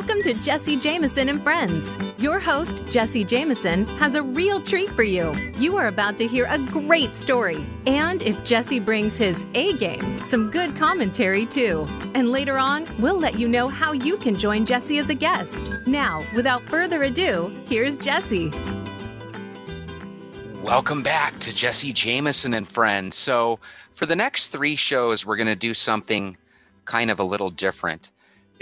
Welcome to Jesse Jameson and Friends. Your host, Jesse Jameson, has a real treat for you. You are about to hear a great story. And if Jesse brings his A game, some good commentary too. And later on, we'll let you know how you can join Jesse as a guest. Now, without further ado, here's Jesse. Welcome back to Jesse Jameson and Friends. So for the next three shows, we're going to do something kind of a little different.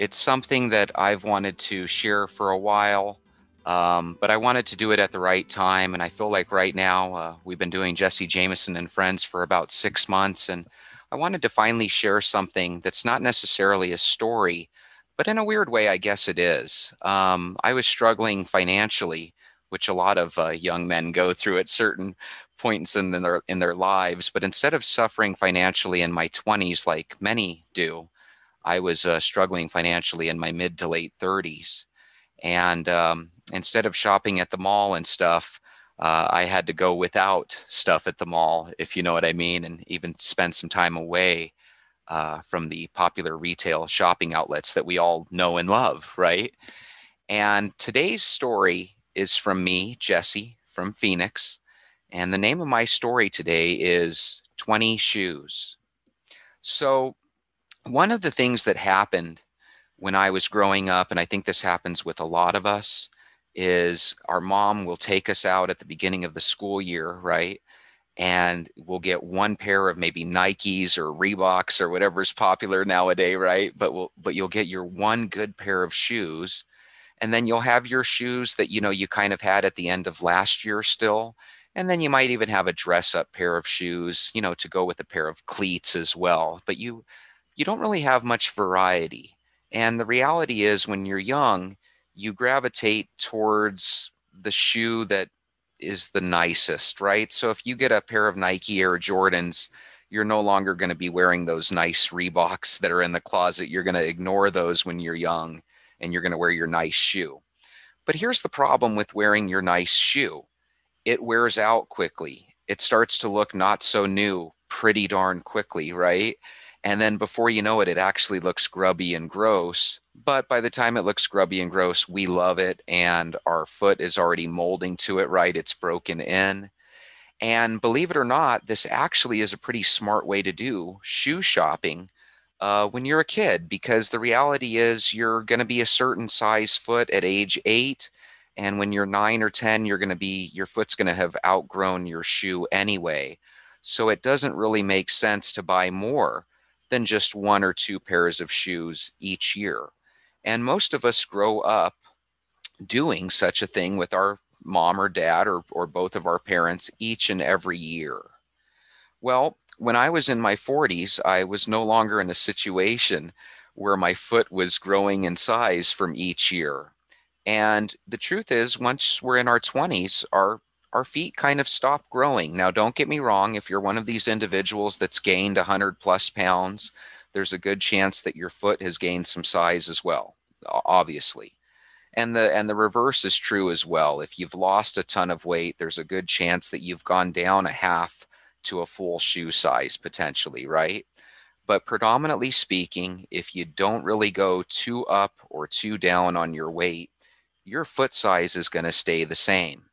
It's something that I've wanted to share for a while, but I wanted to do it at the right time. And I feel like right now we've been doing Jesse Jameson and Friends for about 6 months. And I wanted to finally share something that's not necessarily a story, but in a weird way, I guess it is. I was struggling financially, which a lot of young men go through at certain points in their lives. But instead of suffering financially in my 20s, like many do, I was struggling financially in my mid to late 30s. And instead of shopping at the mall and stuff, I had to go without stuff at the mall, if you know what I mean, and even spend some time away from the popular retail shopping outlets that we all know and love, right? And today's story is from me, Jesse, from Phoenix. And the name of my story today is 20 Shoes. So one of the things that happened when I was growing up, and I think this happens with a lot of us, is our mom will take us out at the beginning of the school year, right? And we'll get one pair of maybe Nikes or Reeboks or whatever's popular nowadays, right? But you'll get your one good pair of shoes, and then you'll have your shoes that you know you kind of had at the end of last year still. And then you might even have a dress-up pair of shoes, you know, to go with a pair of cleats as well. But you don't really have much variety. And the reality is when you're young, you gravitate towards the shoe that is the nicest, right? So if you get a pair of Nike Air Jordans, you're no longer going to be wearing those nice Reeboks that are in the closet. You're going to ignore those when you're young, and you're going to wear your nice shoe. But here's the problem with wearing your nice shoe. It wears out quickly. It starts to look not so new pretty darn quickly, right? And then before you know it, it actually looks grubby and gross. But by the time it looks grubby and gross, we love it. And our foot is already molding to it, right? It's broken in. And believe it or not, this actually is a pretty smart way to do shoe shopping when you're a kid, because the reality is you're going to be a certain size foot at age 8. And when you're 9 or 10, your foot's going to have outgrown your shoe anyway. So it doesn't really make sense to buy more than just one or two pairs of shoes each year. And most of us grow up doing such a thing with our mom or dad or both of our parents each and every year. Well, when I was in my 40s, I was no longer in a situation where my foot was growing in size from each year. And the truth is, once we're in our 20s, our feet kind of stop growing. Now, don't get me wrong. If you're one of these individuals that's gained 100 plus pounds, there's a good chance that your foot has gained some size as well, obviously. And the reverse is true as well. If you've lost a ton of weight, there's a good chance that you've gone down a half to a full shoe size potentially, right? But predominantly speaking, if you don't really go too up or too down on your weight, your foot size is going to stay the same.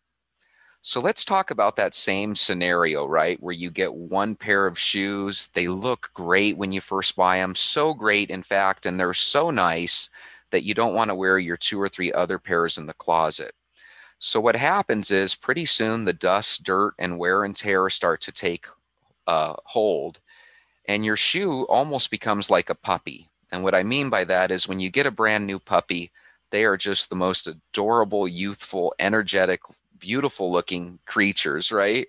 So let's talk about that same scenario, right? Where you get one pair of shoes. They look great when you first buy them. So great, in fact, and they're so nice that you don't want to wear your two or three other pairs in the closet. So what happens is pretty soon the dust, dirt, and wear and tear start to take hold, and your shoe almost becomes like a puppy. And what I mean by that is when you get a brand new puppy, they are just the most adorable, youthful, energetic, beautiful looking creatures, right?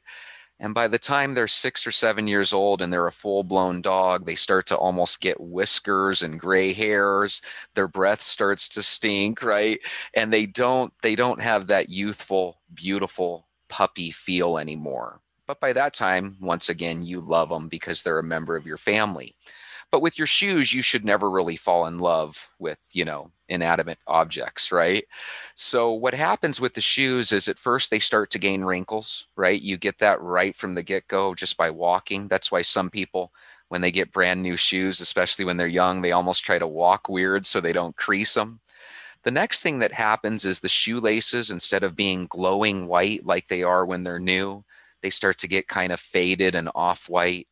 And by the time they're 6 or 7 years old and they're a full-blown dog, they start to almost get whiskers and gray hairs. Their breath starts to stink, right? And they don't have that youthful, beautiful puppy feel anymore. But by that time, once again, you love them because they're a member of your family. But with your shoes, you should never really fall in love with, you know, inanimate objects, right? So what happens with the shoes is at first they start to gain wrinkles, right? You get that right from the get-go just by walking. That's why some people, when they get brand new shoes, especially when they're young, they almost try to walk weird so they don't crease them. The next thing that happens is the shoelaces, instead of being glowing white like they are when they're new, they start to get kind of faded and off-white.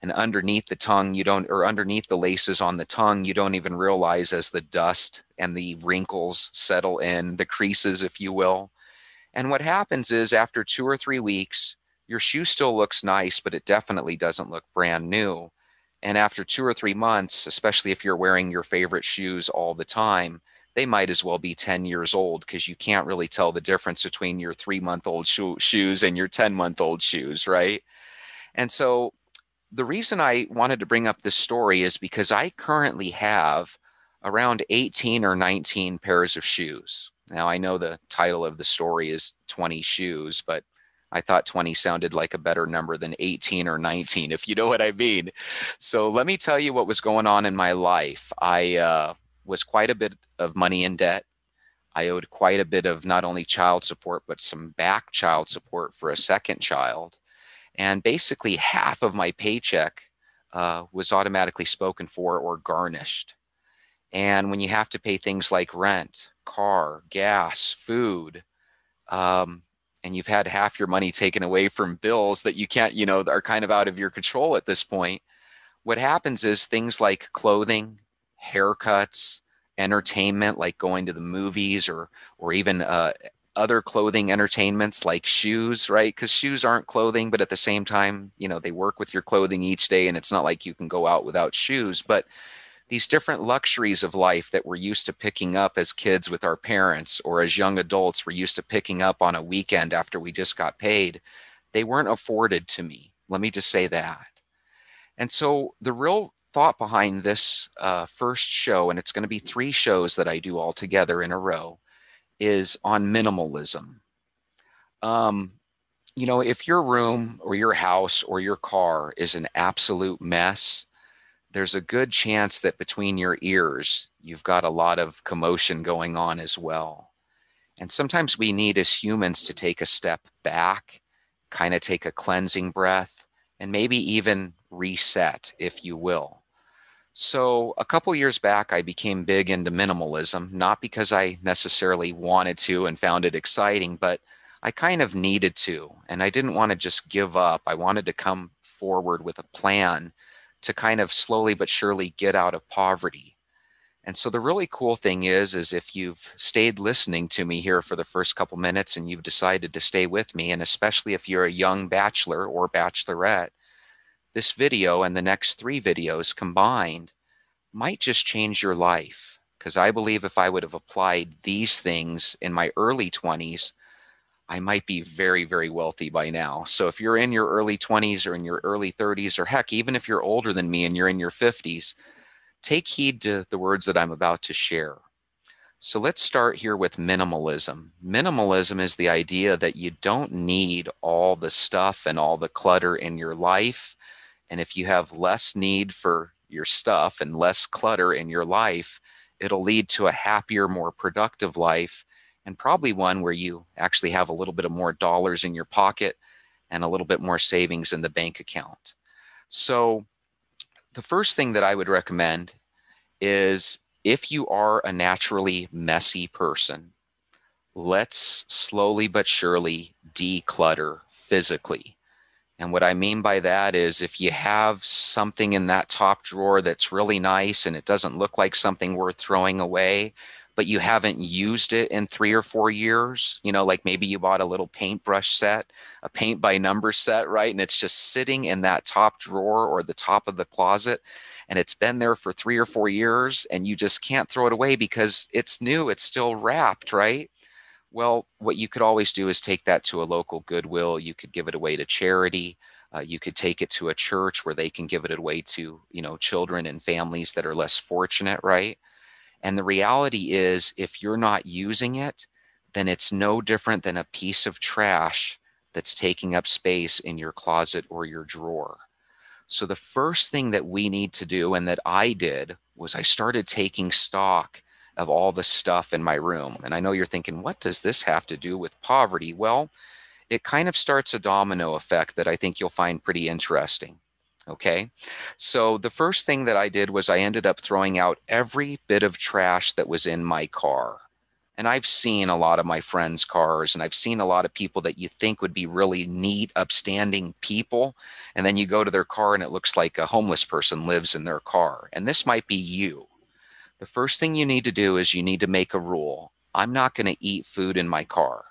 And underneath the tongue, underneath the laces on the tongue, you don't even realize as the dust and the wrinkles settle in, the creases, if you will. And what happens is after 2 or 3 weeks, your shoe still looks nice, but it definitely doesn't look brand new. And after 2 or 3 months, especially if you're wearing your favorite shoes all the time, they might as well be 10 years old because you can't really tell the difference between your 3-month-old shoes and your 10-month-old shoes, right? And so the reason I wanted to bring up this story is because I currently have around 18 or 19 pairs of shoes. Now, I know the title of the story is 20 shoes, but I thought 20 sounded like a better number than 18 or 19, if you know what I mean. So let me tell you what was going on in my life. I was quite a bit of money in debt. I owed quite a bit of not only child support, but some back child support for a second child. And basically half of my paycheck was automatically spoken for or garnished. And when you have to pay things like rent, car, gas, food, and you've had half your money taken away from bills that you can't, are kind of out of your control at this point, what happens is things like clothing, haircuts, entertainment, like going to the movies or even other clothing entertainments like shoes, right? Because shoes aren't clothing, but at the same time, they work with your clothing each day, and it's not like you can go out without shoes. But these different luxuries of life that we're used to picking up as kids with our parents, or as young adults, we're used to picking up on a weekend after we just got paid, they weren't afforded to me. Let me just say that. And so the real thought behind this first show, and it's going to be 3 shows that I do all together in a row, is on minimalism. If your room or your house or your car is an absolute mess, there's a good chance that between your ears, you've got a lot of commotion going on as well. And sometimes we need as humans to take a step back, kind of take a cleansing breath, and maybe even reset, if you will. So a couple years back, I became big into minimalism, not because I necessarily wanted to and found it exciting, but I kind of needed to, and I didn't want to just give up. I wanted to come forward with a plan to kind of slowly but surely get out of poverty. And so the really cool thing is if you've stayed listening to me here for the first couple minutes and you've decided to stay with me, and especially if you're a young bachelor or bachelorette, this video and the next 3 videos combined might just change your life. Because I believe if I would have applied these things in my early 20s, I might be very, very wealthy by now. So if you're in your early 20s or in your early 30s, or heck, even if you're older than me and you're in your 50s, take heed to the words that I'm about to share. So let's start here with minimalism. Minimalism is the idea that you don't need all the stuff and all the clutter in your life. And if you have less need for your stuff and less clutter in your life, it'll lead to a happier, more productive life. And probably one where you actually have a little bit of more dollars in your pocket and a little bit more savings in the bank account. So the first thing that I would recommend is if you are a naturally messy person, let's slowly but surely declutter physically. And what I mean by that is if you have something in that top drawer that's really nice and it doesn't look like something worth throwing away, but you haven't used it in 3 or 4 years, like maybe you bought a little paintbrush set, a paint by number set, right? And it's just sitting in that top drawer or the top of the closet, and it's been there for 3 or 4 years, and you just can't throw it away because it's new, it's still wrapped, right? Well, what you could always do is take that to a local Goodwill. You could give it away to charity. You could take it to a church where they can give it away to, children and families that are less fortunate, right? And the reality is, if you're not using it, then it's no different than a piece of trash that's taking up space in your closet or your drawer. So the first thing that we need to do, and that I did, was I started taking stock of all the stuff in my room. And I know you're thinking, what does this have to do with poverty? Well, it kind of starts a domino effect that I think you'll find pretty interesting. Okay, so the first thing that I did was I ended up throwing out every bit of trash that was in my car. And I've seen a lot of my friends' cars, and I've seen a lot of people that you think would be really neat, upstanding people. And then you go to their car and it looks like a homeless person lives in their car. And this might be you. The first thing you need to do is you need to make a rule. I'm not going to eat food in my car.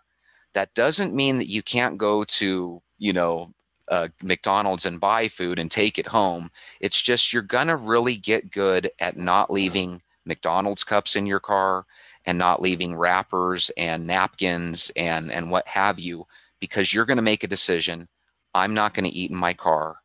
That doesn't mean that you can't go to, McDonald's and buy food and take it home. It's just you're going to really get good at not leaving McDonald's cups in your car, and not leaving wrappers and napkins and what have you, because you're going to make a decision. I'm not going to eat in my car.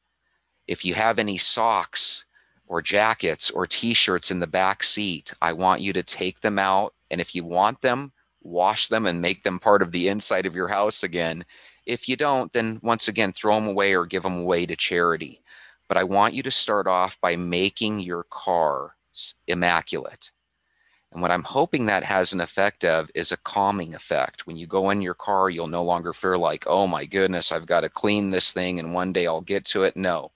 If you have any socks or jackets or t-shirts in the back seat, I want you to take them out. And if you want them, wash them and make them part of the inside of your house again. If you don't, then once again, throw them away or give them away to charity. But I want you to start off by making your car immaculate. And what I'm hoping that has an effect of is a calming effect. When you go in your car, you'll no longer feel like, oh my goodness, I've got to clean this thing and one day I'll get to it. No,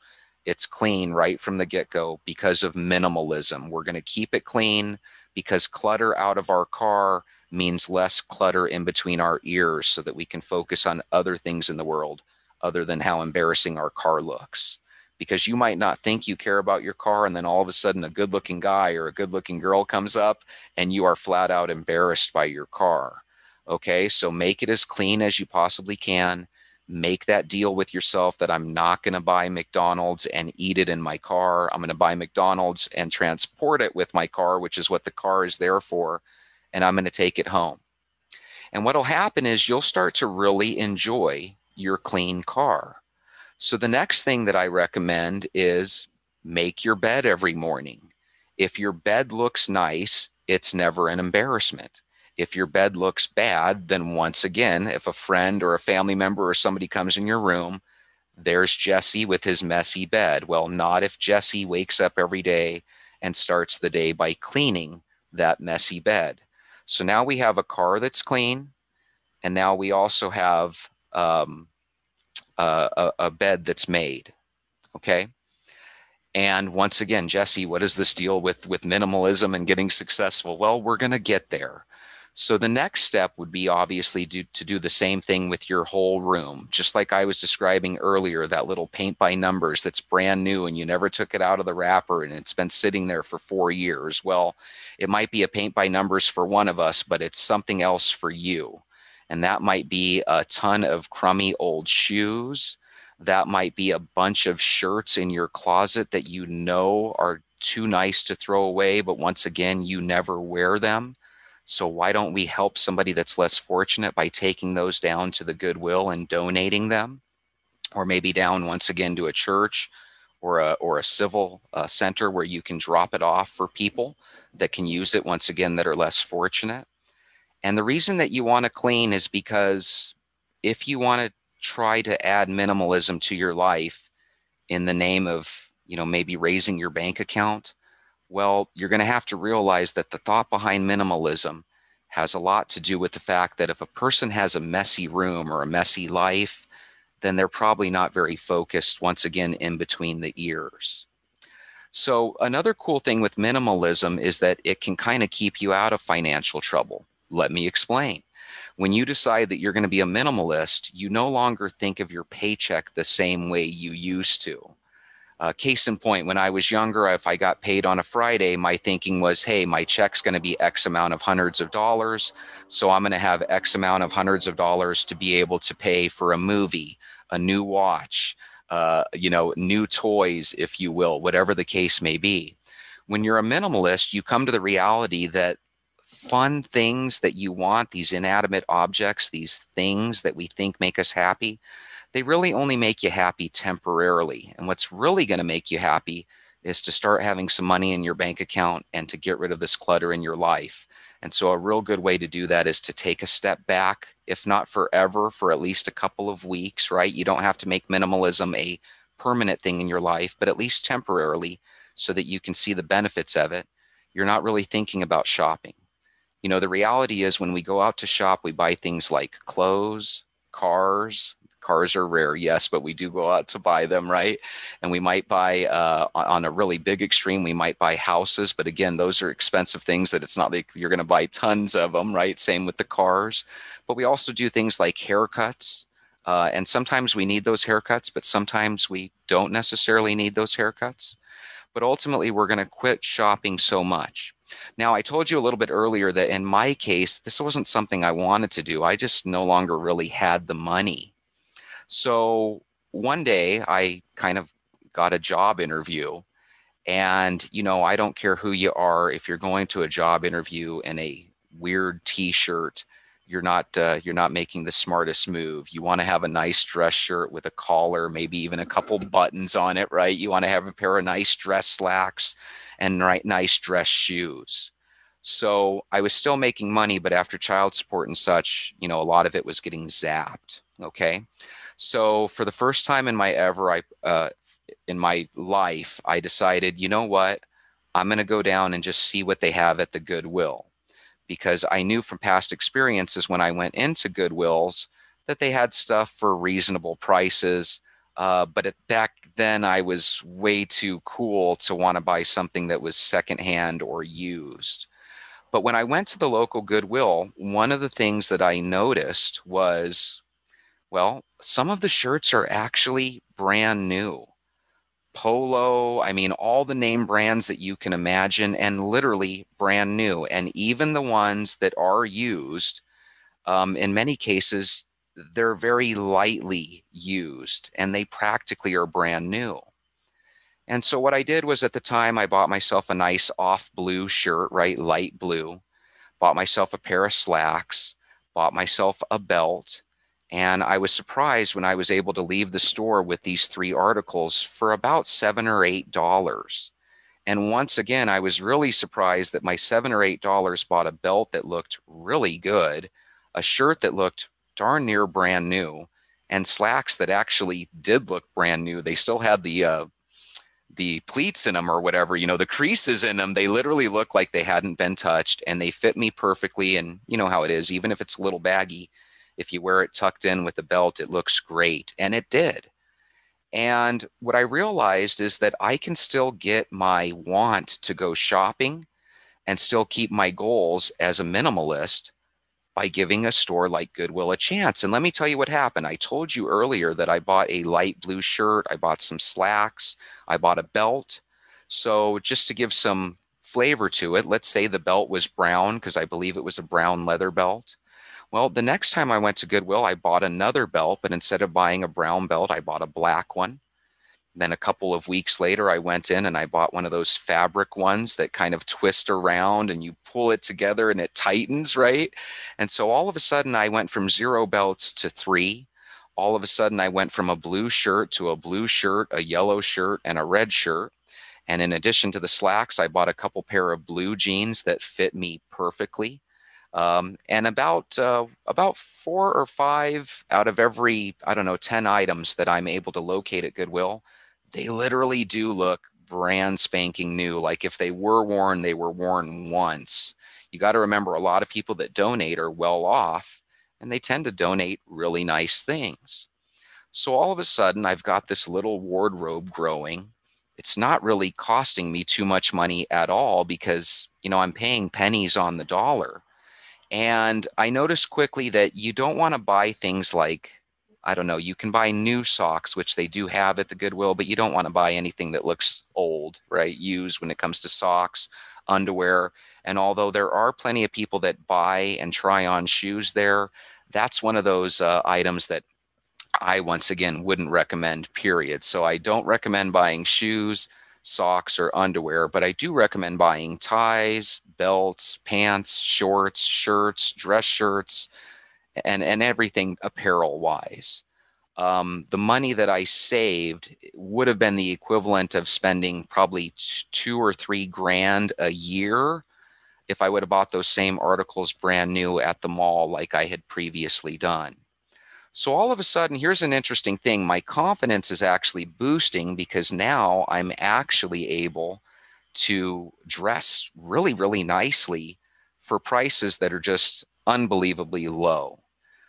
it's clean right from the get-go because of minimalism. We're going to keep it clean because clutter out of our car means less clutter in between our ears so that we can focus on other things in the world other than how embarrassing our car looks. Because you might not think you care about your car, and then all of a sudden a good-looking guy or a good-looking girl comes up and you are flat out embarrassed by your car. Okay, so make it as clean as you possibly can. Make that deal with yourself that I'm not going to buy McDonald's and eat it in my car. I'm going to buy McDonald's and transport it with my car, which is what the car is there for, and I'm going to take it home. And what will happen is you'll start to really enjoy your clean car. So the next thing that I recommend is make your bed every morning. If your bed looks nice, it's never an embarrassment. If your bed looks bad, then once again, if a friend or a family member or somebody comes in your room, there's Jesse with his messy bed. Well, not if Jesse wakes up every day and starts the day by cleaning that messy bed. So now we have a car that's clean, and now we also have a bed that's made. Okay. And once again, Jesse, what is this deal with minimalism and getting successful? Well, we're going to get there. So the next step would be obviously to do the same thing with your whole room. Just like I was describing earlier, that little paint by numbers that's brand new and you never took it out of the wrapper and it's been sitting there for 4 years. Well, it might be a paint by numbers for one of us, but it's something else for you. And that might be a ton of crummy old shoes. That might be a bunch of shirts in your closet that you know are too nice to throw away, but once again, you never wear them. So why don't we help somebody that's less fortunate by taking those down to the Goodwill and donating them? Or maybe down once again to a church or a civil center where you can drop it off for people that can use it once again that are less fortunate. And the reason that you want to clean is because if you want to try to add minimalism to your life in the name of, maybe raising your bank account, well, you're going to have to realize that the thought behind minimalism has a lot to do with the fact that if a person has a messy room or a messy life, then they're probably not very focused, once again, in between the ears. So another cool thing with minimalism is that it can kind of keep you out of financial trouble. Let me explain. When you decide that you're going to be a minimalist, you no longer think of your paycheck the same way you used to. Case in point, when I was younger, if I got paid on a Friday, my thinking was, hey, my check's going to be X amount of hundreds of dollars. So I'm going to have X amount of hundreds of dollars to be able to pay for a movie, a new watch, new toys, if you will, whatever the case may be. When you're a minimalist, you come to the reality that fun things that you want, these inanimate objects, these things that we think make us happy, they really only make you happy temporarily. And what's really going to make you happy is to start having some money in your bank account and to get rid of this clutter in your life. And so a real good way to do that is to take a step back, if not forever, for at least a couple of weeks, right? You don't have to make minimalism a permanent thing in your life, but at least temporarily so that you can see the benefits of it. You're not really thinking about shopping. The reality is when we go out to shop, we buy things like clothes, cars, Cars are rare, yes, but we do go out to buy them, right? And we might buy, on a really big extreme, we might buy houses. But again, those are expensive things that it's not like you're going to buy tons of them, right? Same with the cars. But we also do things like haircuts. And sometimes we need those haircuts, but sometimes we don't necessarily need those haircuts. But ultimately, we're going to quit shopping so much. Now, I told you a little bit earlier that in my case, this wasn't something I wanted to do. I just no longer really had the money. So one day I kind of got a job interview, and, you know, I don't care who you are. If you're going to a job interview in a weird t-shirt, you're not making the smartest move. You want to have a nice dress shirt with a collar, maybe even a couple buttons on it, right? You want to have a pair of nice dress slacks and nice dress shoes. So I was still making money, but after child support and such, you know, a lot of it was getting zapped. Okay. So for the first time in my life, I decided, you know what, I'm going to go down and just see what they have at the Goodwill. Because I knew from past experiences when I went into Goodwills that they had stuff for reasonable prices. But back then I was way too cool to want to buy something that was secondhand or used. But when I went to the local Goodwill, one of the things that I noticed was, well, some of the shirts are actually brand new. Polo, I mean, all the name brands that you can imagine, and literally brand new. And even the ones that are used, in many cases, they're very lightly used and they practically are brand new. And so what I did was, at the time, I bought myself a nice off blue shirt, right? Light blue, bought myself a pair of slacks, bought myself a belt. And I was surprised when I was able to leave the store with these three articles for about $7 or $8. And once again, I was really surprised that my $7 or $8 bought a belt that looked really good, a shirt that looked darn near brand new, and slacks that actually did look brand new. They still had the pleats in them or whatever, you know, the creases in them. They literally looked like they hadn't been touched, and they fit me perfectly. And you know how it is, even if it's a little baggy, if you wear it tucked in with a belt, it looks great. And it did. And what I realized is that I can still get my want to go shopping and still keep my goals as a minimalist by giving a store like Goodwill a chance. And let me tell you what happened. I told you earlier that I bought a light blue shirt. I bought some slacks. I bought a belt. So just to give some flavor to it, let's say the belt was brown, because I believe it was a brown leather belt. Well, the next time I went to Goodwill, I bought another belt, but instead of buying a brown belt, I bought a black one. Then a couple of weeks later, I went in and I bought one of those fabric ones that kind of twist around and you pull it together and it tightens, right? And so all of a sudden, I went from 0 belts to 3. All of a sudden, I went from a blue shirt to a blue shirt, a yellow shirt, and a red shirt. And in addition to the slacks, I bought a couple pair of blue jeans that fit me perfectly. And about 4 or 5 out of every, 10 items that I'm able to locate at Goodwill, they literally do look brand spanking new. Like if they were worn, they were worn once. You got to remember, a lot of people that donate are well off, and they tend to donate really nice things. So all of a sudden, I've got this little wardrobe growing. It's not really costing me too much money at all because, you know, I'm paying pennies on the dollar. And I noticed quickly that you don't want to buy things like, you can buy new socks, which they do have at the Goodwill, but you don't want to buy anything that looks old, right? Used when it comes to socks, underwear. And although there are plenty of people that buy and try on shoes there, that's one of those items that I, once again, wouldn't recommend, period. So I don't recommend buying shoes, socks, or underwear, but I do recommend buying ties, belts, pants, shorts, shirts, dress shirts, and everything apparel wise. The money that I saved would have been the equivalent of spending probably $2,000 or $3,000 a year if I would have bought those same articles brand new at the mall like I had previously done. So all of a sudden, here's an interesting thing. My confidence is actually boosting because now I'm actually able to dress really, really nicely for prices that are just unbelievably low.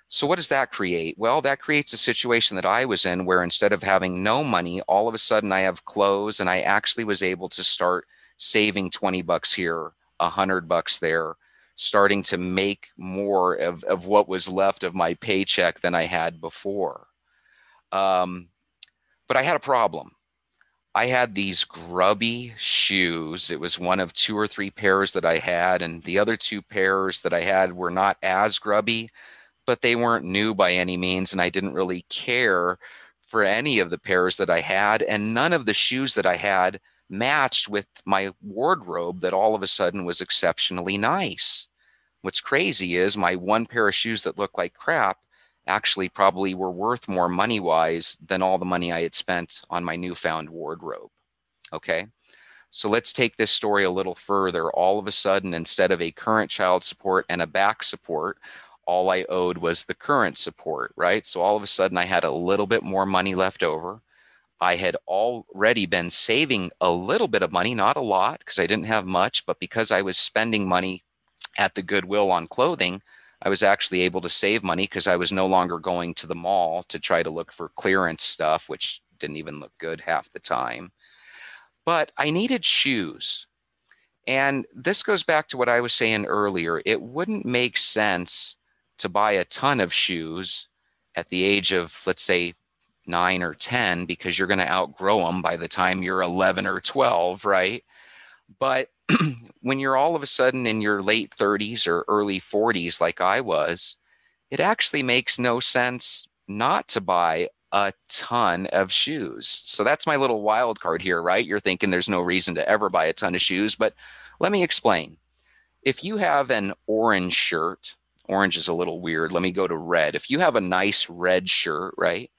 So what does that create? Well, that creates a situation that I was in where instead of having no money, all of a sudden I have clothes, and I actually was able to start saving $20 here, $100 there, starting to make more of what was left of my paycheck than I had before. But I had a problem. I had these grubby shoes. It was one of two or three pairs that I had, and the other two pairs that I had were not as grubby, but they weren't new by any means, and I didn't really care for any of the pairs that I had, and none of the shoes that I had matched with my wardrobe that all of a sudden was exceptionally nice. What's crazy is my one pair of shoes that looked like crap actually probably were worth more money-wise than all the money I had spent on my newfound wardrobe, okay? So let's take this story a little further. All of a sudden, instead of a current child support and a back support, all I owed was the current support, right? So all of a sudden, I had a little bit more money left over. I had already been saving a little bit of money, not a lot, because I didn't have much, but because I was spending money at the Goodwill on clothing, I was actually able to save money because I was no longer going to the mall to try to look for clearance stuff, which didn't even look good half the time. But I needed shoes. And this goes back to what I was saying earlier. It wouldn't make sense to buy a ton of shoes at the age of, let's say, 9 or 10, because you're going to outgrow them by the time you're 11 or 12, right? But when you're all of a sudden in your late 30s or early 40s, like I was, it actually makes no sense not to buy a ton of shoes. So that's my little wild card here, right? You're thinking there's no reason to ever buy a ton of shoes, but let me explain. If you have an orange shirt, orange is a little weird. Let me go to red. If you have a nice red shirt, right?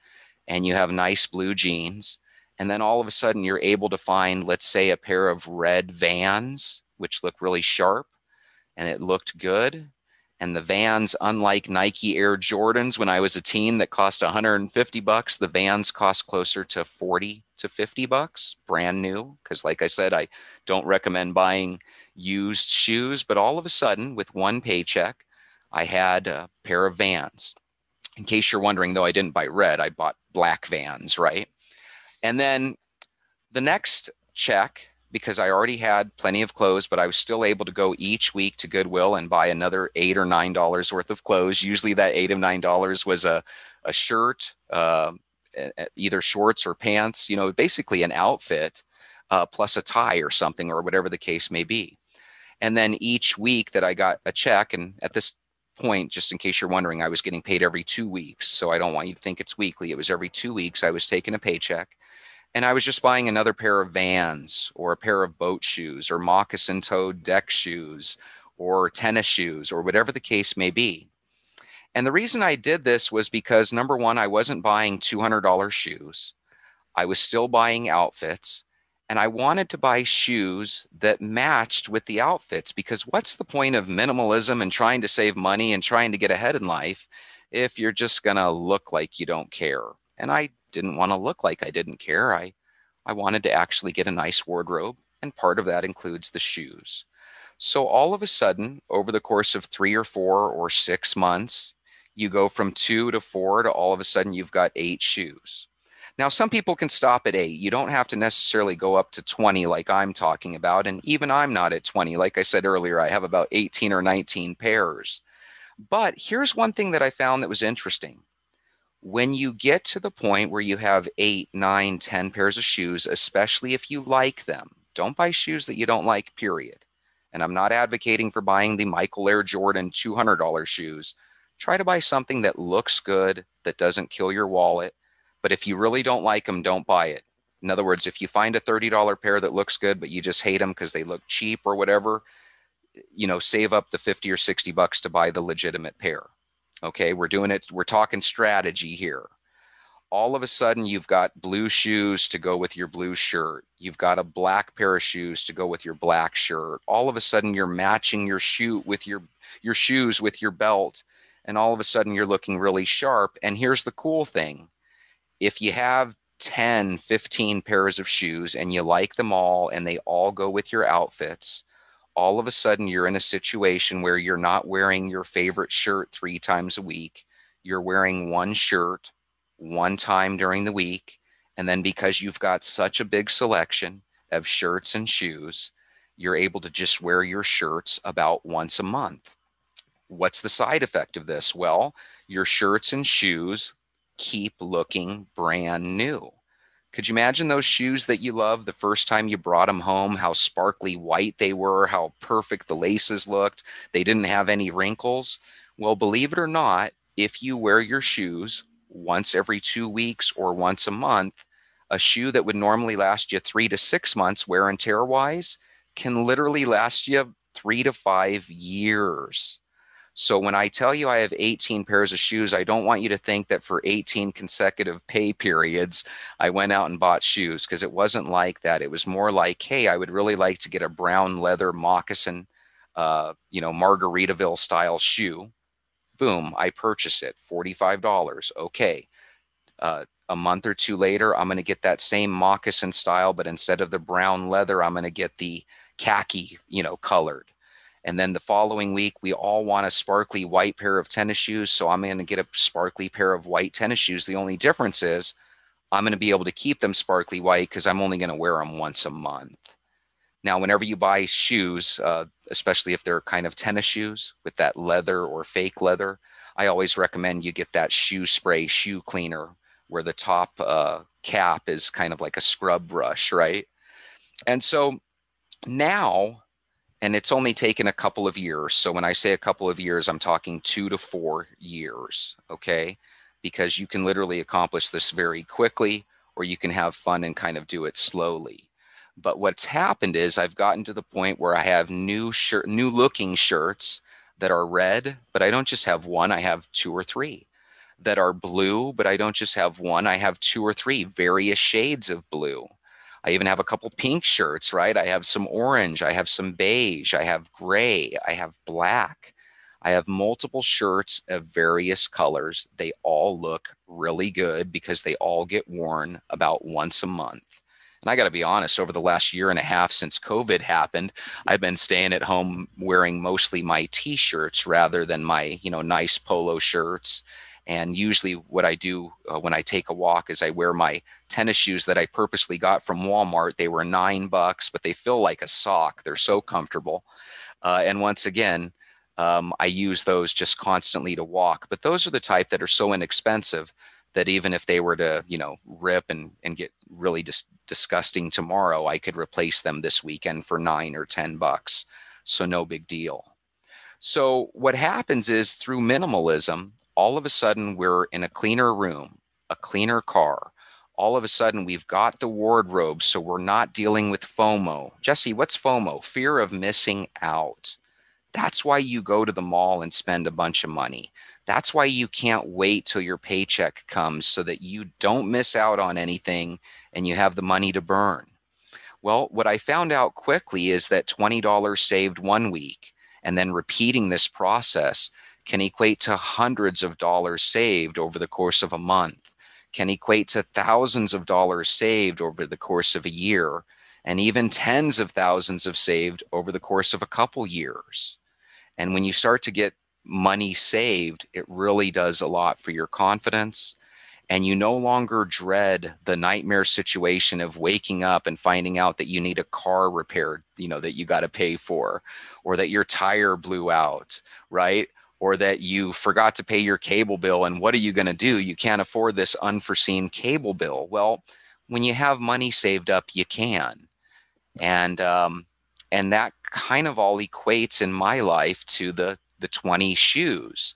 And you have nice blue jeans, and then all of a sudden you're able to find, let's say, a pair of red Vans, which look really sharp, and it looked good. And the Vans, unlike Nike Air Jordans, when I was a teen that cost $150, the Vans cost closer to $40 to $50, brand new. Because like I said, I don't recommend buying used shoes, but all of a sudden with one paycheck, I had a pair of Vans. In case you're wondering, though, I didn't buy red, I bought black Vans, right? And then the next check, because I already had plenty of clothes, but I was still able to go each week to Goodwill and buy another $8 or $9 worth of clothes. Usually that $8 or $9 was a shirt, either shorts or pants, you know, basically an outfit, plus a tie or something or whatever the case may be. And then each week that I got a check, and at this point, just in case you're wondering, I was getting paid every 2 weeks. So I don't want you to think it's weekly. It was every 2 weeks I was taking a paycheck, and I was just buying another pair of Vans or a pair of boat shoes or moccasin toed deck shoes or tennis shoes or whatever the case may be. And the reason I did this was because, number one, I wasn't buying $200 shoes. I was still buying outfits, and I wanted to buy shoes that matched with the outfits, because what's the point of minimalism and trying to save money and trying to get ahead in life if you're just going to look like you don't care? And I didn't want to look like I didn't care. I wanted to actually get a nice wardrobe, and part of that includes the shoes. So all of a sudden, over the course of 3 or 4 or 6 months, you go from 2 to 4 to all of a sudden you've got 8 shoes. Now, some people can stop at 8. You don't have to necessarily go up to 20 like I'm talking about. And even I'm not at 20. Like I said earlier, I have about 18 or 19 pairs. But here's one thing that I found that was interesting. When you get to the point where you have 8, 9, 10 pairs of shoes, especially if you like them, don't buy shoes that you don't like, period. And I'm not advocating for buying the Michael Air Jordan $200 shoes. Try to buy something that looks good, that doesn't kill your wallet. But if you really don't like them, don't buy it. In other words, if you find a $30 pair that looks good, but you just hate them because they look cheap or whatever, you know, save up the $50 or $60 to buy the legitimate pair. Okay, we're doing it. We're talking strategy here. All of a sudden, you've got blue shoes to go with your blue shirt. You've got a black pair of shoes to go with your black shirt. All of a sudden, you're matching your shoe with your shoes with your belt. And all of a sudden, you're looking really sharp. And here's the cool thing. If you have 10, 15 pairs of shoes and you like them all and they all go with your outfits, all of a sudden you're in a situation where you're not wearing your favorite shirt 3 times a week. you're wearing one shirt one time during the week. And then because you've got such a big selection of shirts and shoes, you're able to just wear your shirts about once a month. What's the side effect of this? Well, your shirts and shoes keep looking brand new. Could you imagine those shoes that you loved the first time you brought them home, how sparkly white they were, how perfect the laces looked, they didn't have any wrinkles? Well, believe it or not, if you wear your shoes once every 2 weeks or once a month, a shoe that would normally last you 3 to 6 months wear and tear wise can literally last you 3 to 5 years. So when I tell you I have 18 pairs of shoes, I don't want you to think that for 18 consecutive pay periods, I went out and bought shoes, because it wasn't like that. It was more like, hey, I would really like to get a brown leather moccasin, Margaritaville style shoe. Boom, I purchase it, $45. Okay. A month or two later, I'm going to get that same moccasin style, but instead of the brown leather, I'm going to get the khaki, colored. And then the following week, we all want a sparkly white pair of tennis shoes. So I'm going to get a sparkly pair of white tennis shoes. The only difference is I'm going to be able to keep them sparkly white because I'm only going to wear them once a month. Now, whenever you buy shoes, especially if they're kind of tennis shoes with that leather or fake leather, I always recommend you get that shoe spray, shoe cleaner, where the top cap is kind of like a scrub brush, right? And so now... And it's only taken a couple of years. So when I say a couple of years, I'm talking 2 to 4 years, okay? Because you can literally accomplish this very quickly, or you can have fun and kind of do it slowly. But what's happened is I've gotten to the point where I have new looking shirts that are red, but I don't just have one, I have 2 or 3. That are blue, but I don't just have one, I have 2 or 3 various shades of blue. I even have a couple pink shirts, right? I have some orange, I have some beige, I have gray, I have black. I have multiple shirts of various colors. They all look really good because they all get worn about once a month. And I got to be honest, over the last year and a half since COVID happened, I've been staying at home wearing mostly my t-shirts rather than my, nice polo shirts. And usually what I do when I take a walk is I wear my tennis shoes that I purposely got from Walmart. They were $9, but they feel like a sock. They're so comfortable. And once again, I use those just constantly to walk. But those are the type that are so inexpensive that even if they were to, rip and get really disgusting tomorrow, I could replace them this weekend for $9 or $10. So no big deal. So what happens is through minimalism, all of a sudden, we're in a cleaner room, a cleaner car. All of a sudden, we've got the wardrobe, so we're not dealing with FOMO. Jesse, what's FOMO? Fear of missing out. That's why you go to the mall and spend a bunch of money. That's why you can't wait till your paycheck comes so that you don't miss out on anything and you have the money to burn. Well, what I found out quickly is that $20 saved one week and then repeating this process can equate to hundreds of dollars saved over the course of a month, can equate to thousands of dollars saved over the course of a year, and even tens of thousands of saved over the course of a couple years. And when you start to get money saved, it really does a lot for your confidence. And you no longer dread the nightmare situation of waking up and finding out that you need a car repaired, that you got to pay for, or that your tire blew out, right? Or that you forgot to pay your cable bill, and what are you going to do? You can't afford this unforeseen cable bill. Well, when you have money saved up, you can. And that kind of all equates in my life to the 20 shoes.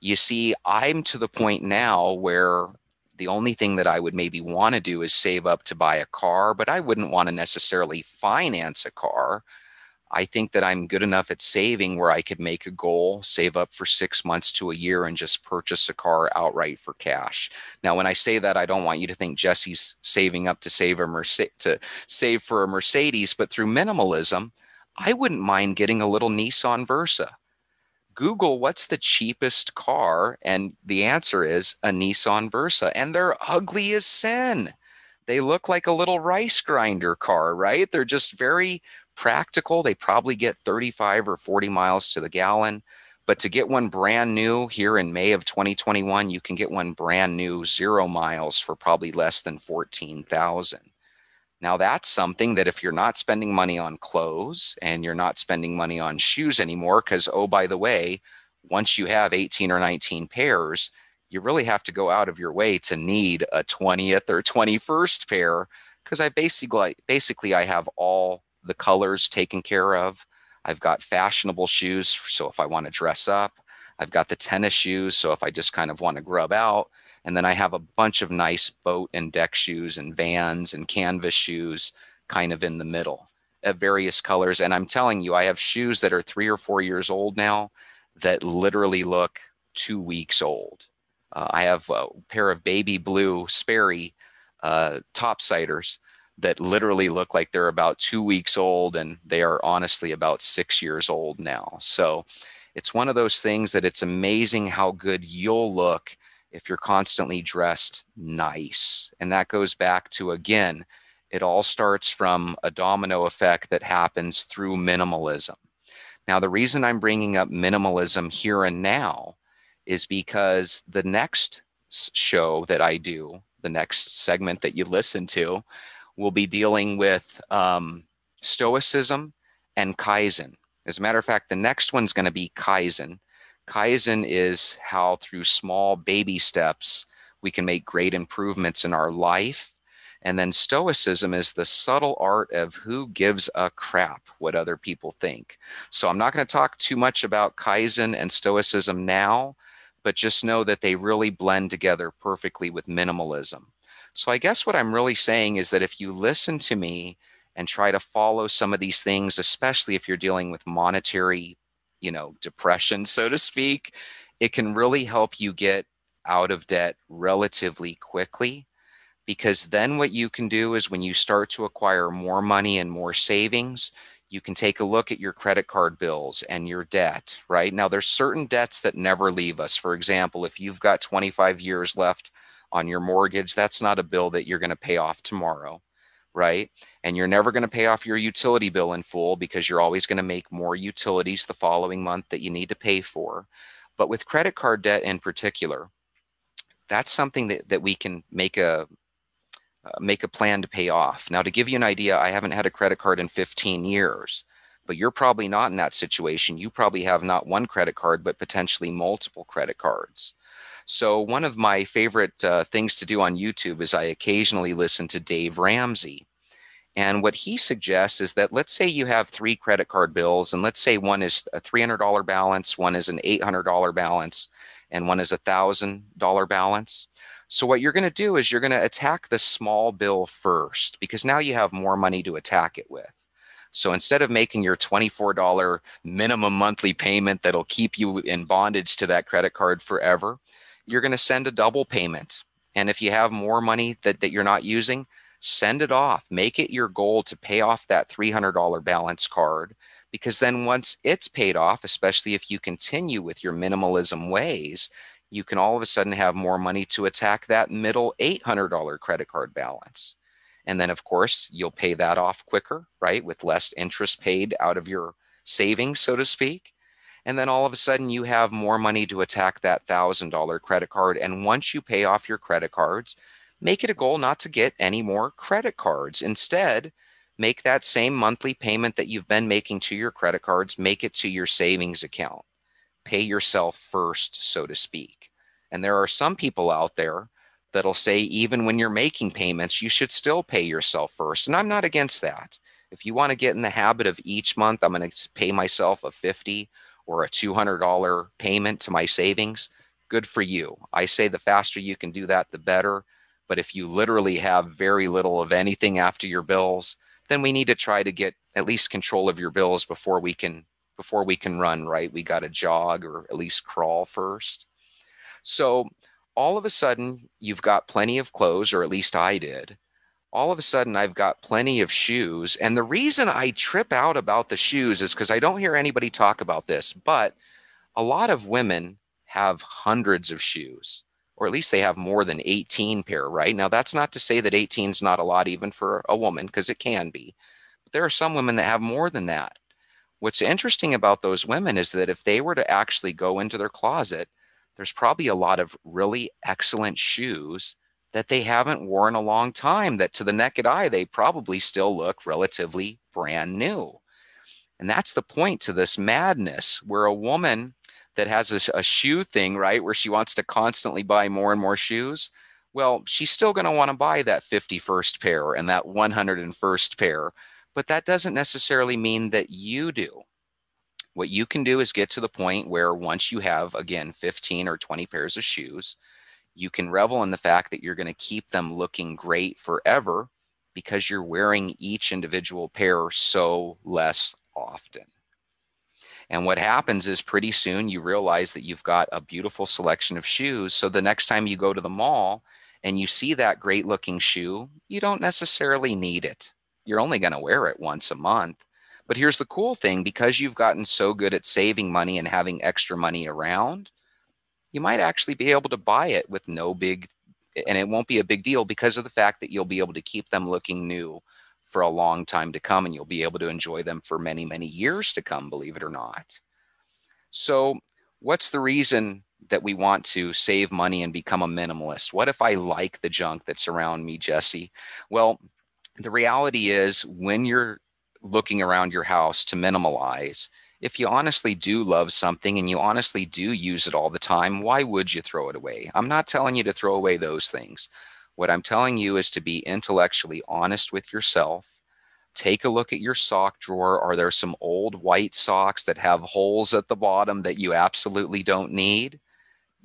You see, I'm to the point now where the only thing that I would maybe want to do is save up to buy a car, but I wouldn't want to necessarily finance a car. I think that I'm good enough at saving where I could make a goal, save up for 6 months to a year, and just purchase a car outright for cash. Now, when I say that, I don't want you to think Jesse's saving up to save for a Mercedes, but through minimalism, I wouldn't mind getting a little Nissan Versa. Google what's the cheapest car, and the answer is a Nissan Versa, and they're ugly as sin. They look like a little rice grinder car, right? They're just very practical. They probably get 35 or 40 miles to the gallon, But to get one brand new here in May of 2021, you can get one brand new 0 miles for probably less than $14,000. Now that's something that if you're not spending money on clothes and you're not spending money on shoes anymore, because, oh, by the way, once you have 18 or 19 pairs, you really have to go out of your way to need a 20th or 21st pair, because I basically I have all the colors taken care of. I've got fashionable shoes, so if I want to dress up, I've got the tennis shoes, so if I just kind of want to grub out, and then I have a bunch of nice boat and deck shoes and Vans and canvas shoes kind of in the middle of various colors. And I'm telling you, I have shoes that are 3 or 4 years old now that literally look 2 weeks old. I have a pair of baby blue Sperry topsiders that literally look like they're about 2 weeks old, and they are honestly about 6 years old now. So it's one of those things that it's amazing how good you'll look if you're constantly dressed nice. And that goes back to, again, it all starts from a domino effect that happens through minimalism. Now, the reason I'm bringing up minimalism here and now is because the next show that I do, the next segment that you listen to, will be dealing with Stoicism and Kaizen. As a matter of fact, the next one's going to be Kaizen. Kaizen is how through small baby steps, we can make great improvements in our life. And then Stoicism is the subtle art of who gives a crap what other people think. So I'm not going to talk too much about Kaizen and Stoicism now, but just know that they really blend together perfectly with minimalism. So I guess what I'm really saying is that if you listen to me and try to follow some of these things, especially if you're dealing with monetary depression, so to speak, it can really help you get out of debt relatively quickly, because then what you can do is when you start to acquire more money and more savings, you can take a look at your credit card bills and your debt, right? Now, there's certain debts that never leave us. For example, if you've got 25 years left on your mortgage, that's not a bill that you're going to pay off tomorrow, right? And you're never going to pay off your utility bill in full because you're always going to make more utilities the following month that you need to pay for. But with credit card debt in particular, that's something that we can make a plan to pay off. Now, to give you an idea, I haven't had a credit card in 15 years, but you're probably not in that situation. You probably have not one credit card, but potentially multiple credit cards. So one of my favorite things to do on YouTube is I occasionally listen to Dave Ramsey. And what he suggests is that let's say you have 3 credit card bills, and let's say one is a $300 balance, one is an $800 balance, and one is a $1,000 balance. So what you're going to do is you're going to attack the small bill first, because now you have more money to attack it with. So instead of making your $24 minimum monthly payment that'll keep you in bondage to that credit card forever, you're going to send a double payment. And if you have more money that you're not using, send it off. Make it your goal to pay off that $300 balance card, because then once it's paid off, especially if you continue with your minimalism ways, you can all of a sudden have more money to attack that middle $800 credit card balance. And then, of course, you'll pay that off quicker, right, with less interest paid out of your savings, so to speak. And then all of a sudden you have more money to attack that $1,000 credit card. And once you pay off your credit cards, make it a goal not to get any more credit cards. Instead, make that same monthly payment that you've been making to your credit cards, make it to your savings account. Pay yourself first, so to speak. And there are some people out there that'll say, even when you're making payments, you should still pay yourself first. And I'm not against that. If you want to get in the habit of each month, I'm going to pay myself a $50 or a $200 payment to my savings, good for you. I say the faster you can do that, the better. But if you literally have very little of anything after your bills, then we need to try to get at least control of your bills before we can run, right? We got to jog or at least crawl first. So all of a sudden, you've got plenty of clothes, or at least I did. All of a sudden, I've got plenty of shoes. And the reason I trip out about the shoes is because I don't hear anybody talk about this, but a lot of women have hundreds of shoes, or at least they have more than 18 pair, right? Now, that's not to say that 18 is not a lot, even for a woman, because it can be. But there are some women that have more than that. What's interesting about those women is that if they were to actually go into their closet, there's probably a lot of really excellent shoes that they haven't worn a long time, that to the naked eye, they probably still look relatively brand new. And that's the point to this madness, where a woman that has a shoe thing, right, where she wants to constantly buy more and more shoes, well, she's still going to want to buy that 51st pair and that 101st pair, but that doesn't necessarily mean that you do. What you can do is get to the point where once you have, again, 15 or 20 pairs of shoes, you can revel in the fact that you're going to keep them looking great forever because you're wearing each individual pair so less often. And what happens is pretty soon you realize that you've got a beautiful selection of shoes. So the next time you go to the mall and you see that great looking shoe, you don't necessarily need it. You're only going to wear it once a month. But here's the cool thing, because you've gotten so good at saving money and having extra money around, you might actually be able to buy it with no big, and it won't be a big deal because of the fact that you'll be able to keep them looking new for a long time to come, and you'll be able to enjoy them for many, many years to come, believe it or not. So what's the reason that we want to save money and become a minimalist? What if I like the junk that's around me, Jesse? Well, the reality is, when you're looking around your house to minimalize, if you honestly do love something and you honestly do use it all the time, why would you throw it away? I'm not telling you to throw away those things. What I'm telling you is to be intellectually honest with yourself. Take a look at your sock drawer. Are there some old white socks that have holes at the bottom that you absolutely don't need?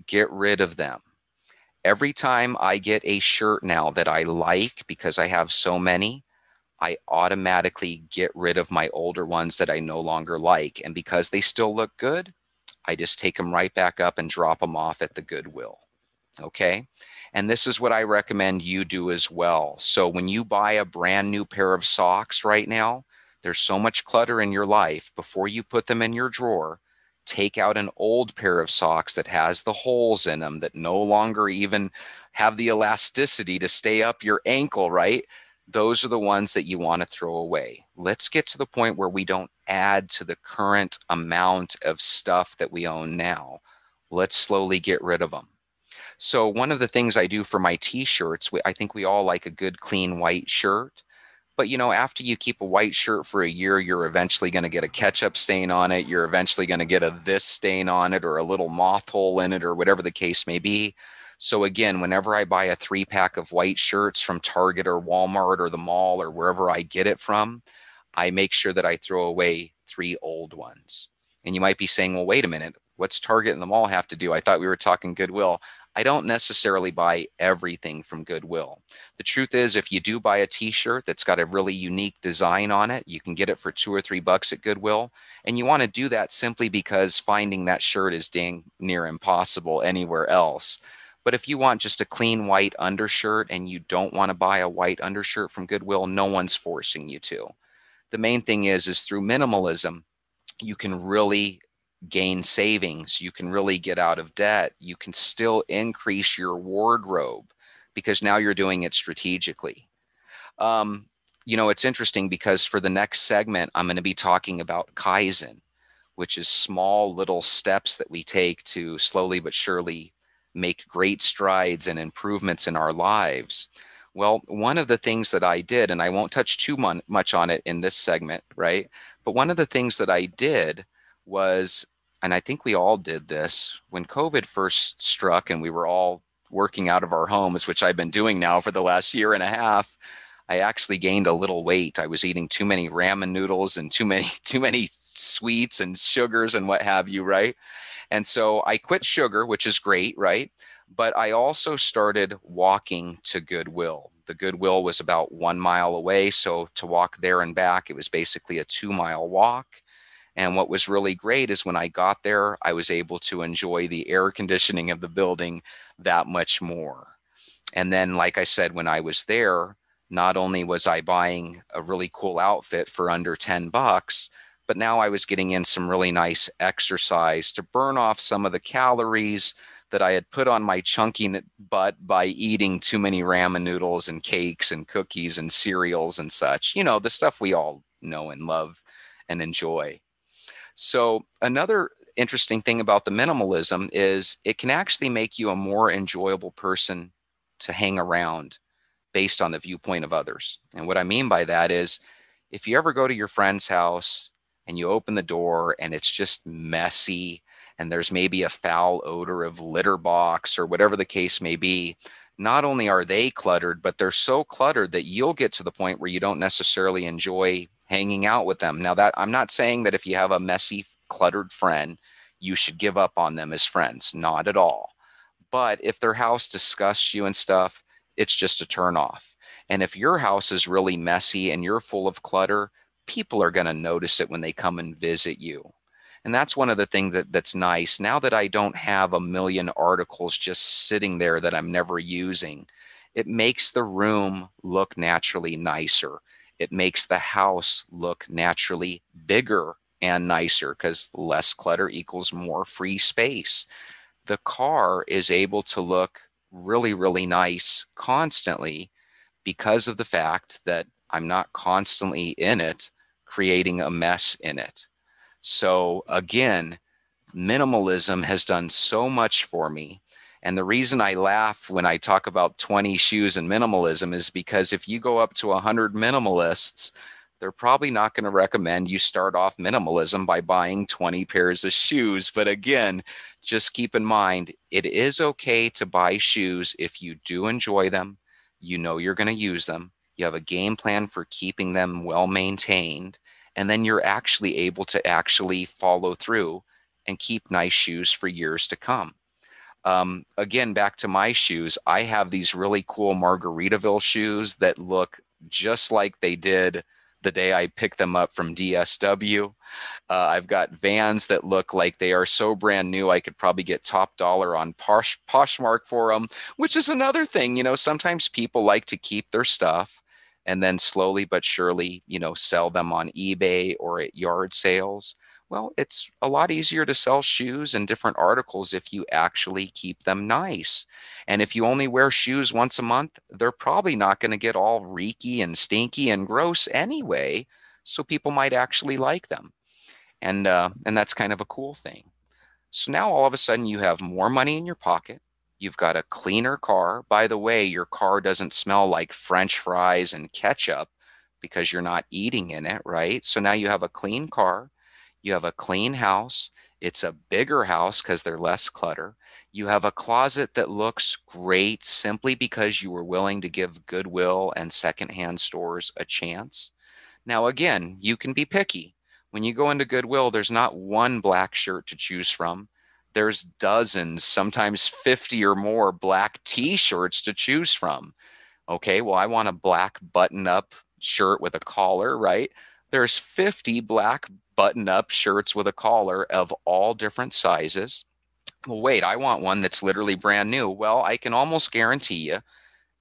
Get rid of them. Every time I get a shirt now that I like, because I have so many, I automatically get rid of my older ones that I no longer like. And because they still look good, I just take them right back up and drop them off at the Goodwill. Okay? And this is what I recommend you do as well. So when you buy a brand new pair of socks right now, there's so much clutter in your life. Before you put them in your drawer, take out an old pair of socks that has the holes in them that no longer even have the elasticity to stay up your ankle, right? Those are the ones that you want to throw away. Let's get to the point where we don't add to the current amount of stuff that we own now. Let's slowly get rid of them. So one of the things I do for my t-shirts, I think we all like a good clean white shirt. But, you know, after you keep a white shirt for a year, you're eventually going to get a ketchup stain on it. You're eventually going to get a this stain on it, or a little moth hole in it, or whatever the case may be. So again, whenever I buy a 3-pack of white shirts from Target or Walmart or the mall or wherever I get it from, I make sure that I throw away 3 old ones. And you might be saying, well, wait a minute, what's Target and the mall have to do? I thought we were talking Goodwill. I don't necessarily buy everything from Goodwill. The truth is, if you do buy a t-shirt that's got a really unique design on it, you can get it for $2 or $3 at Goodwill. And you want to do that simply because finding that shirt is dang near impossible anywhere else. But if you want just a clean white undershirt and you don't want to buy a white undershirt from Goodwill, no one's forcing you to. The main thing is through minimalism, you can really gain savings, you can really get out of debt, you can still increase your wardrobe because now you're doing it strategically. You know, it's interesting because for the next segment, I'm going to be talking about Kaizen, which is small little steps that we take to slowly but surely make great strides and improvements in our lives. Well, one of the things that I did, and I won't touch too much on it in this segment, right? But one of the things that I did was, and I think we all did this, when COVID first struck and we were all working out of our homes, which I've been doing now for the last year and a half, I actually gained a little weight. I was eating too many ramen noodles and too many sweets and sugars and what have you, right? And so I quit sugar, which is great, right? But I also started walking to Goodwill. The Goodwill was about 1 mile away. So to walk there and back, it was basically a 2-mile walk. And what was really great is when I got there, I was able to enjoy the air conditioning of the building that much more. And then, like I said, when I was there, not only was I buying a really cool outfit for under $10, but now I was getting in some really nice exercise to burn off some of the calories that I had put on my chunky butt by eating too many ramen noodles and cakes and cookies and cereals and such. You know, the stuff we all know and love and enjoy. So another interesting thing about the minimalism is it can actually make you a more enjoyable person to hang around based on the viewpoint of others. And what I mean by that is if you ever go to your friend's house and you open the door and it's just messy and there's maybe a foul odor of litter box or whatever the case may be, not only are they cluttered, but they're so cluttered that you'll get to the point where you don't necessarily enjoy hanging out with them. Now, that I'm not saying that if you have a messy, cluttered friend, you should give up on them as friends. Not at all. But if their house disgusts you and stuff, it's just a turn off. And if your house is really messy and you're full of clutter, people are going to notice it when they come and visit you. And that's one of the things that's nice. Now that I don't have a million articles just sitting there that I'm never using, it makes the room look naturally nicer. It makes the house look naturally bigger and nicer because less clutter equals more free space. The car is able to look really, really nice constantly because of the fact that I'm not constantly in it, creating a mess in it. So again, minimalism has done so much for me. And the reason I laugh when I talk about 20 shoes and minimalism is because if you go up to 100 minimalists, they're probably not going to recommend you start off minimalism by buying 20 pairs of shoes. But again, just keep in mind, it is okay to buy shoes if you do enjoy them, you know you're going to use them, you have a game plan for keeping them well maintained, and then you're actually able to actually follow through and keep nice shoes for years to come. Again, back to my shoes, I have these really cool Margaritaville shoes that look just like they did the day I picked them up from DSW. I've got Vans that look like they are so brand new, I could probably get top dollar on Poshmark for them, which is another thing. You know, sometimes people like to keep their stuff and then slowly but surely, you know, sell them on eBay or at yard sales. Well, it's a lot easier to sell shoes and different articles if you actually keep them nice. And if you only wear shoes once a month, they're probably not going to get all reeky and stinky and gross anyway. So people might actually like them. And that's kind of a cool thing. So now all of a sudden you have more money in your pocket. You've got a cleaner car. By the way, your car doesn't smell like French fries and ketchup because you're not eating in it, right? So now you have a clean car. You have a clean house. It's a bigger house because there's less clutter. You have a closet that looks great simply because you were willing to give Goodwill and secondhand stores a chance. Now, again, you can be picky. When you go into Goodwill, there's not one black shirt to choose from. There's dozens, sometimes 50 or more black t-shirts to choose from. Okay, well, I want a black button-up shirt with a collar, right? There's 50 black button-up shirts with a collar of all different sizes. Well, wait, I want one that's literally brand new. Well, I can almost guarantee you,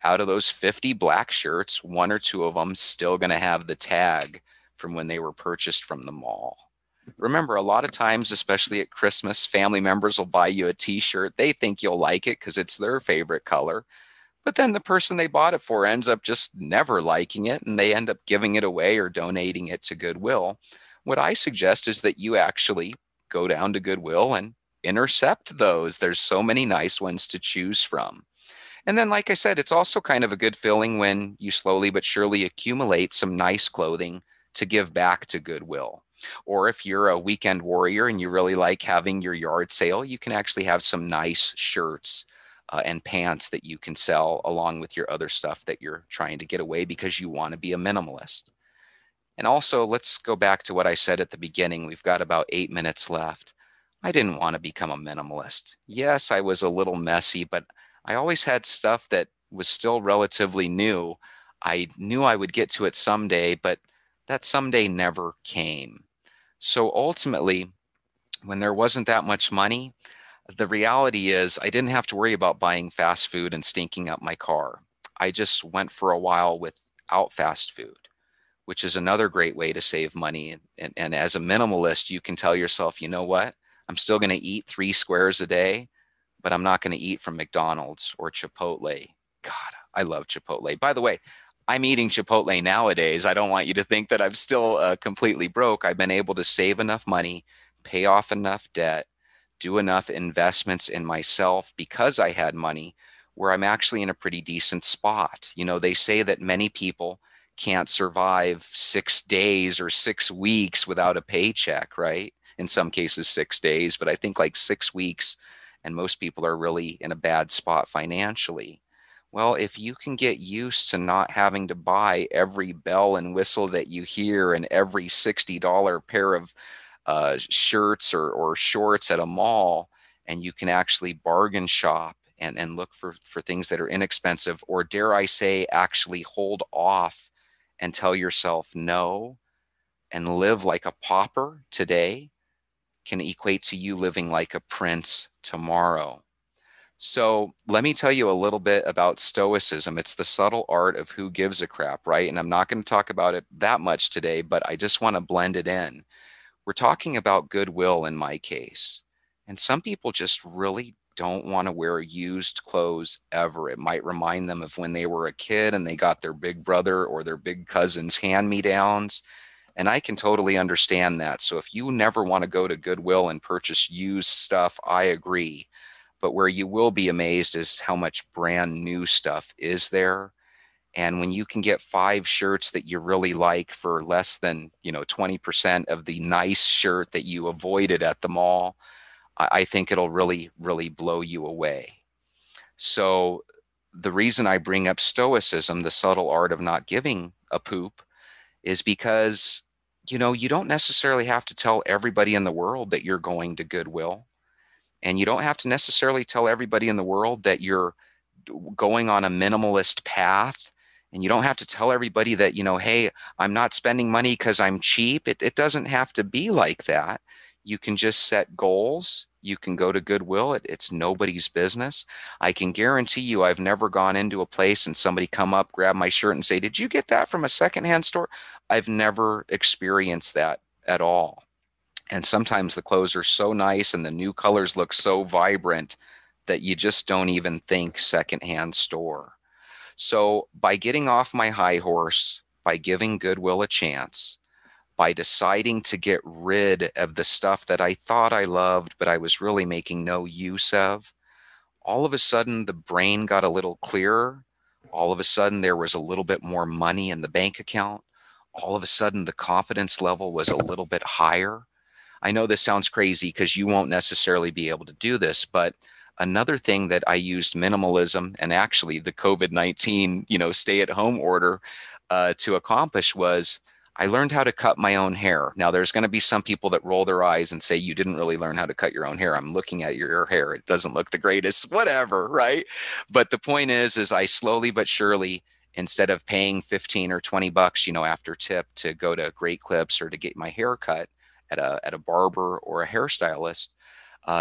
out of those 50 black shirts, one or two of them still going to have the tag from when they were purchased from the mall. Remember, a lot of times, especially at Christmas, family members will buy you a t-shirt. They think you'll like it because it's their favorite color. But then the person they bought it for ends up just never liking it, and they end up giving it away or donating it to Goodwill. What I suggest is that you actually go down to Goodwill and intercept those. There's so many nice ones to choose from. And then, like I said, it's also kind of a good feeling when you slowly but surely accumulate some nice clothing to give back to Goodwill. Or if you're a weekend warrior and you really like having your yard sale, you can actually have some nice shirts and pants that you can sell along with your other stuff that you're trying to get away because you want to be a minimalist. And also, let's go back to what I said at the beginning. We've got about 8 minutes left. I didn't want to become a minimalist. Yes, I was a little messy, but I always had stuff that was still relatively new. I knew I would get to it someday, but that someday never came. So ultimately, when there wasn't that much money, the reality is I didn't have to worry about buying fast food and stinking up my car. I just went for a while without fast food, which is another great way to save money. And as a minimalist, you can tell yourself, you know what? I'm still going to eat 3 squares a day, but I'm not going to eat from McDonald's or Chipotle. God, I love Chipotle. By the way, I'm eating Chipotle nowadays. I don't want you to think that I'm still completely broke. I've been able to save enough money, pay off enough debt, do enough investments in myself because I had money, where I'm actually in a pretty decent spot. You know, they say that many people can't survive 6 days or 6 weeks without a paycheck, right? In some cases, 6 days, but I think like 6 weeks, and most people are really in a bad spot financially. Well, if you can get used to not having to buy every bell and whistle that you hear and every $60 pair of shirts or shorts at a mall, and you can actually bargain shop and look for things that are inexpensive, or dare I say, actually hold off and tell yourself no and live like a pauper today, can equate to you living like a prince tomorrow. So let me tell you a little bit about Stoicism. It's the subtle art of who gives a crap, right? And I'm not going to talk about it that much today, but I just want to blend it in. We're talking about goodwill in my case. And some people just really don't want to wear used clothes ever. It might remind them of when they were a kid and they got their big brother or their big cousin's hand-me-downs. And I can totally understand that. So if you never want to go to Goodwill and purchase used stuff, I agree. But where you will be amazed is how much brand new stuff is there. And when you can get 5 shirts that you really like for less than, 20% of the nice shirt that you avoided at the mall, I think it'll really, really blow you away. So the reason I bring up Stoicism, the subtle art of not giving a poop, is because, you don't necessarily have to tell everybody in the world that you're going to Goodwill. And you don't have to necessarily tell everybody in the world that you're going on a minimalist path. And you don't have to tell everybody that, hey, I'm not spending money because I'm cheap. It doesn't have to be like that. You can just set goals. You can go to Goodwill. It's nobody's business. I can guarantee you I've never gone into a place and somebody come up, grab my shirt and say, did you get that from a secondhand store? I've never experienced that at all. And sometimes the clothes are so nice and the new colors look so vibrant that you just don't even think secondhand store. So by getting off my high horse, by giving Goodwill a chance, by deciding to get rid of the stuff that I thought I loved, but I was really making no use of, all of a sudden the brain got a little clearer. All of a sudden there was a little bit more money in the bank account. All of a sudden the confidence level was a little bit higher. I know this sounds crazy because you won't necessarily be able to do this, but another thing that I used minimalism and actually the COVID-19, stay-at-home order to accomplish was I learned how to cut my own hair. Now, there's going to be some people that roll their eyes and say, you didn't really learn how to cut your own hair. I'm looking at your hair. It doesn't look the greatest, whatever, right? But the point is I slowly but surely, instead of paying $15 or $20, after tip to go to Great Clips or to get my hair cut, at a barber or a hairstylist,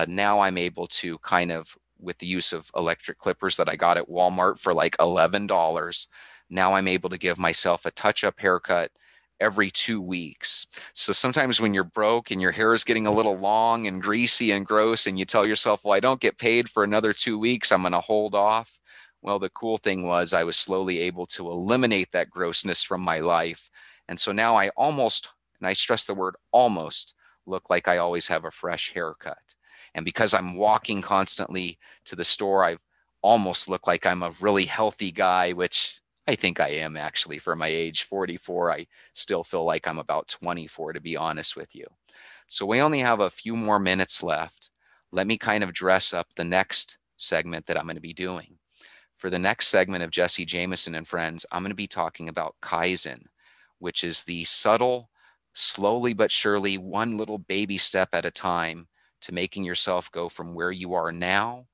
now I'm able to kind of, with the use of electric clippers that I got at Walmart for like $11, now I'm able to give myself a touch-up haircut every 2 weeks. So sometimes when you're broke and your hair is getting a little long and greasy and gross and you tell yourself, well, I don't get paid for another 2 weeks, I'm going to hold off. Well, the cool thing was I was slowly able to eliminate that grossness from my life. And so now I almost, and I stress the word almost, look like I always have a fresh haircut. And because I'm walking constantly to the store, I almost look like I'm a really healthy guy, which I think I am actually for my age, 44. I still feel like I'm about 24, to be honest with you. So we only have a few more minutes left. Let me kind of dress up the next segment that I'm going to be doing. For the next segment of Jesse Jameson and Friends, I'm going to be talking about Kaizen, which is the subtle, slowly but surely, one little baby step at a time to making yourself go from where you are now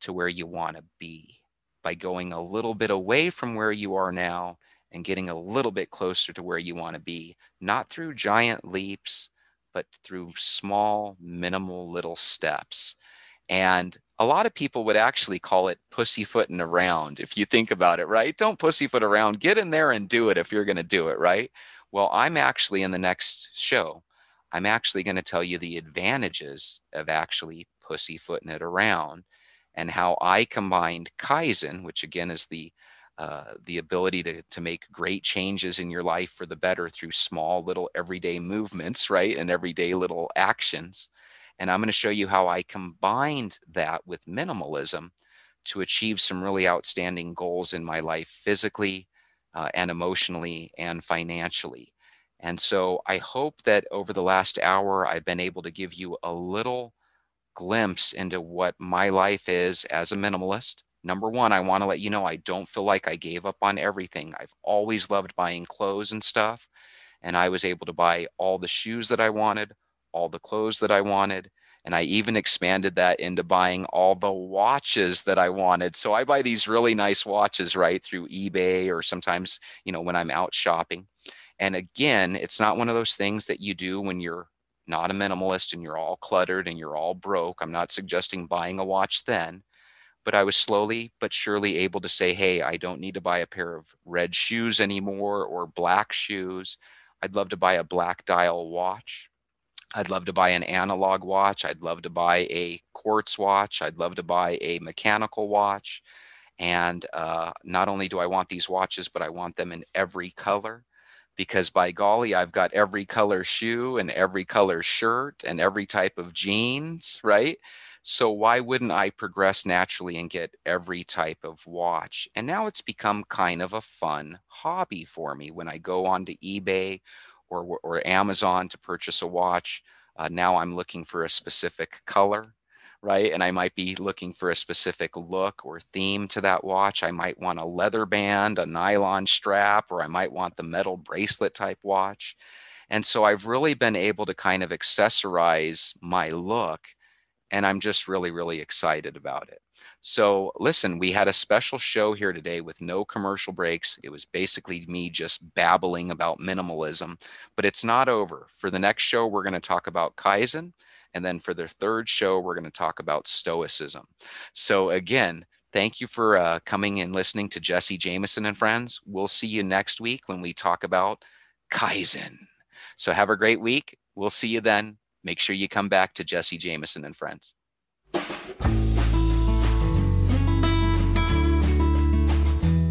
to where you want to be by going a little bit away from where you are now and getting a little bit closer to where you want to be, not through giant leaps, but through small, minimal little steps. And a lot of people would actually call it pussyfooting around if you think about it, right? Don't pussyfoot around. Get in there and do it if you're going to do it, right? Well, I'm actually in the next show, I'm actually going to tell you the advantages of actually pussyfooting it around and how I combined Kaizen, which again is the the ability to make great changes in your life for the better through small little everyday movements, right? And everyday little actions. And I'm going to show you how I combined that with minimalism to achieve some really outstanding goals in my life, physically and emotionally and financially. And so I hope that over the last hour, I've been able to give you a little glimpse into what my life is as a minimalist. Number one, I want to let you know I don't feel like I gave up on everything. I've always loved buying clothes and stuff, and I was able to buy all the shoes that I wanted, all the clothes that I wanted, and I even expanded that into buying all the watches that I wanted. So I buy these really nice watches, right, through eBay or sometimes, you know, when I'm out shopping. And again, it's not one of those things that you do when you're not a minimalist and you're all cluttered and you're all broke. I'm not suggesting buying a watch then. But I was slowly but surely able to say, hey, I don't need to buy a pair of red shoes anymore or black shoes. I'd love to buy a black dial watch. I'd love to buy an analog watch. I'd love to buy a quartz watch. I'd love to buy a mechanical watch. And not only do I want these watches, but I want them in every color. Because by golly, I've got every color shoe and every color shirt and every type of jeans, right? So why wouldn't I progress naturally and get every type of watch? And now it's become kind of a fun hobby for me. When I go onto eBay or Amazon to purchase a watch, now I'm looking for a specific color, right? And I might be looking for a specific look or theme to that watch. I might want a leather band, a nylon strap, or I might want the metal bracelet type watch. And so I've really been able to kind of accessorize my look. And I'm just really, really excited about it. So listen, we had a special show here today with no commercial breaks. It was basically me just babbling about minimalism, but it's not over. For the next show, we're going to talk about Kaizen. And then for the third show, we're going to talk about Stoicism. So again, thank you for coming and listening to Jesse Jameson and Friends. We'll see you next week when we talk about Kaizen. So have a great week. We'll see you then. Make sure you come back to Jesse Jameson and Friends.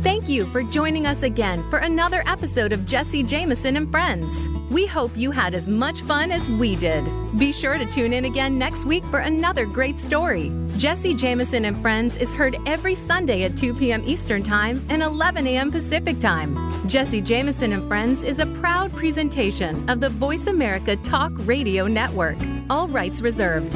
Thank you for joining us again for another episode of Jesse Jameson and Friends. We hope you had as much fun as we did. Be sure to tune in again next week for another great story. Jesse Jameson and Friends is heard every Sunday at 2 p.m. Eastern Time and 11 a.m. Pacific Time. Jesse Jameson and Friends is a proud presentation of the Voice America Talk Radio Network. All rights reserved.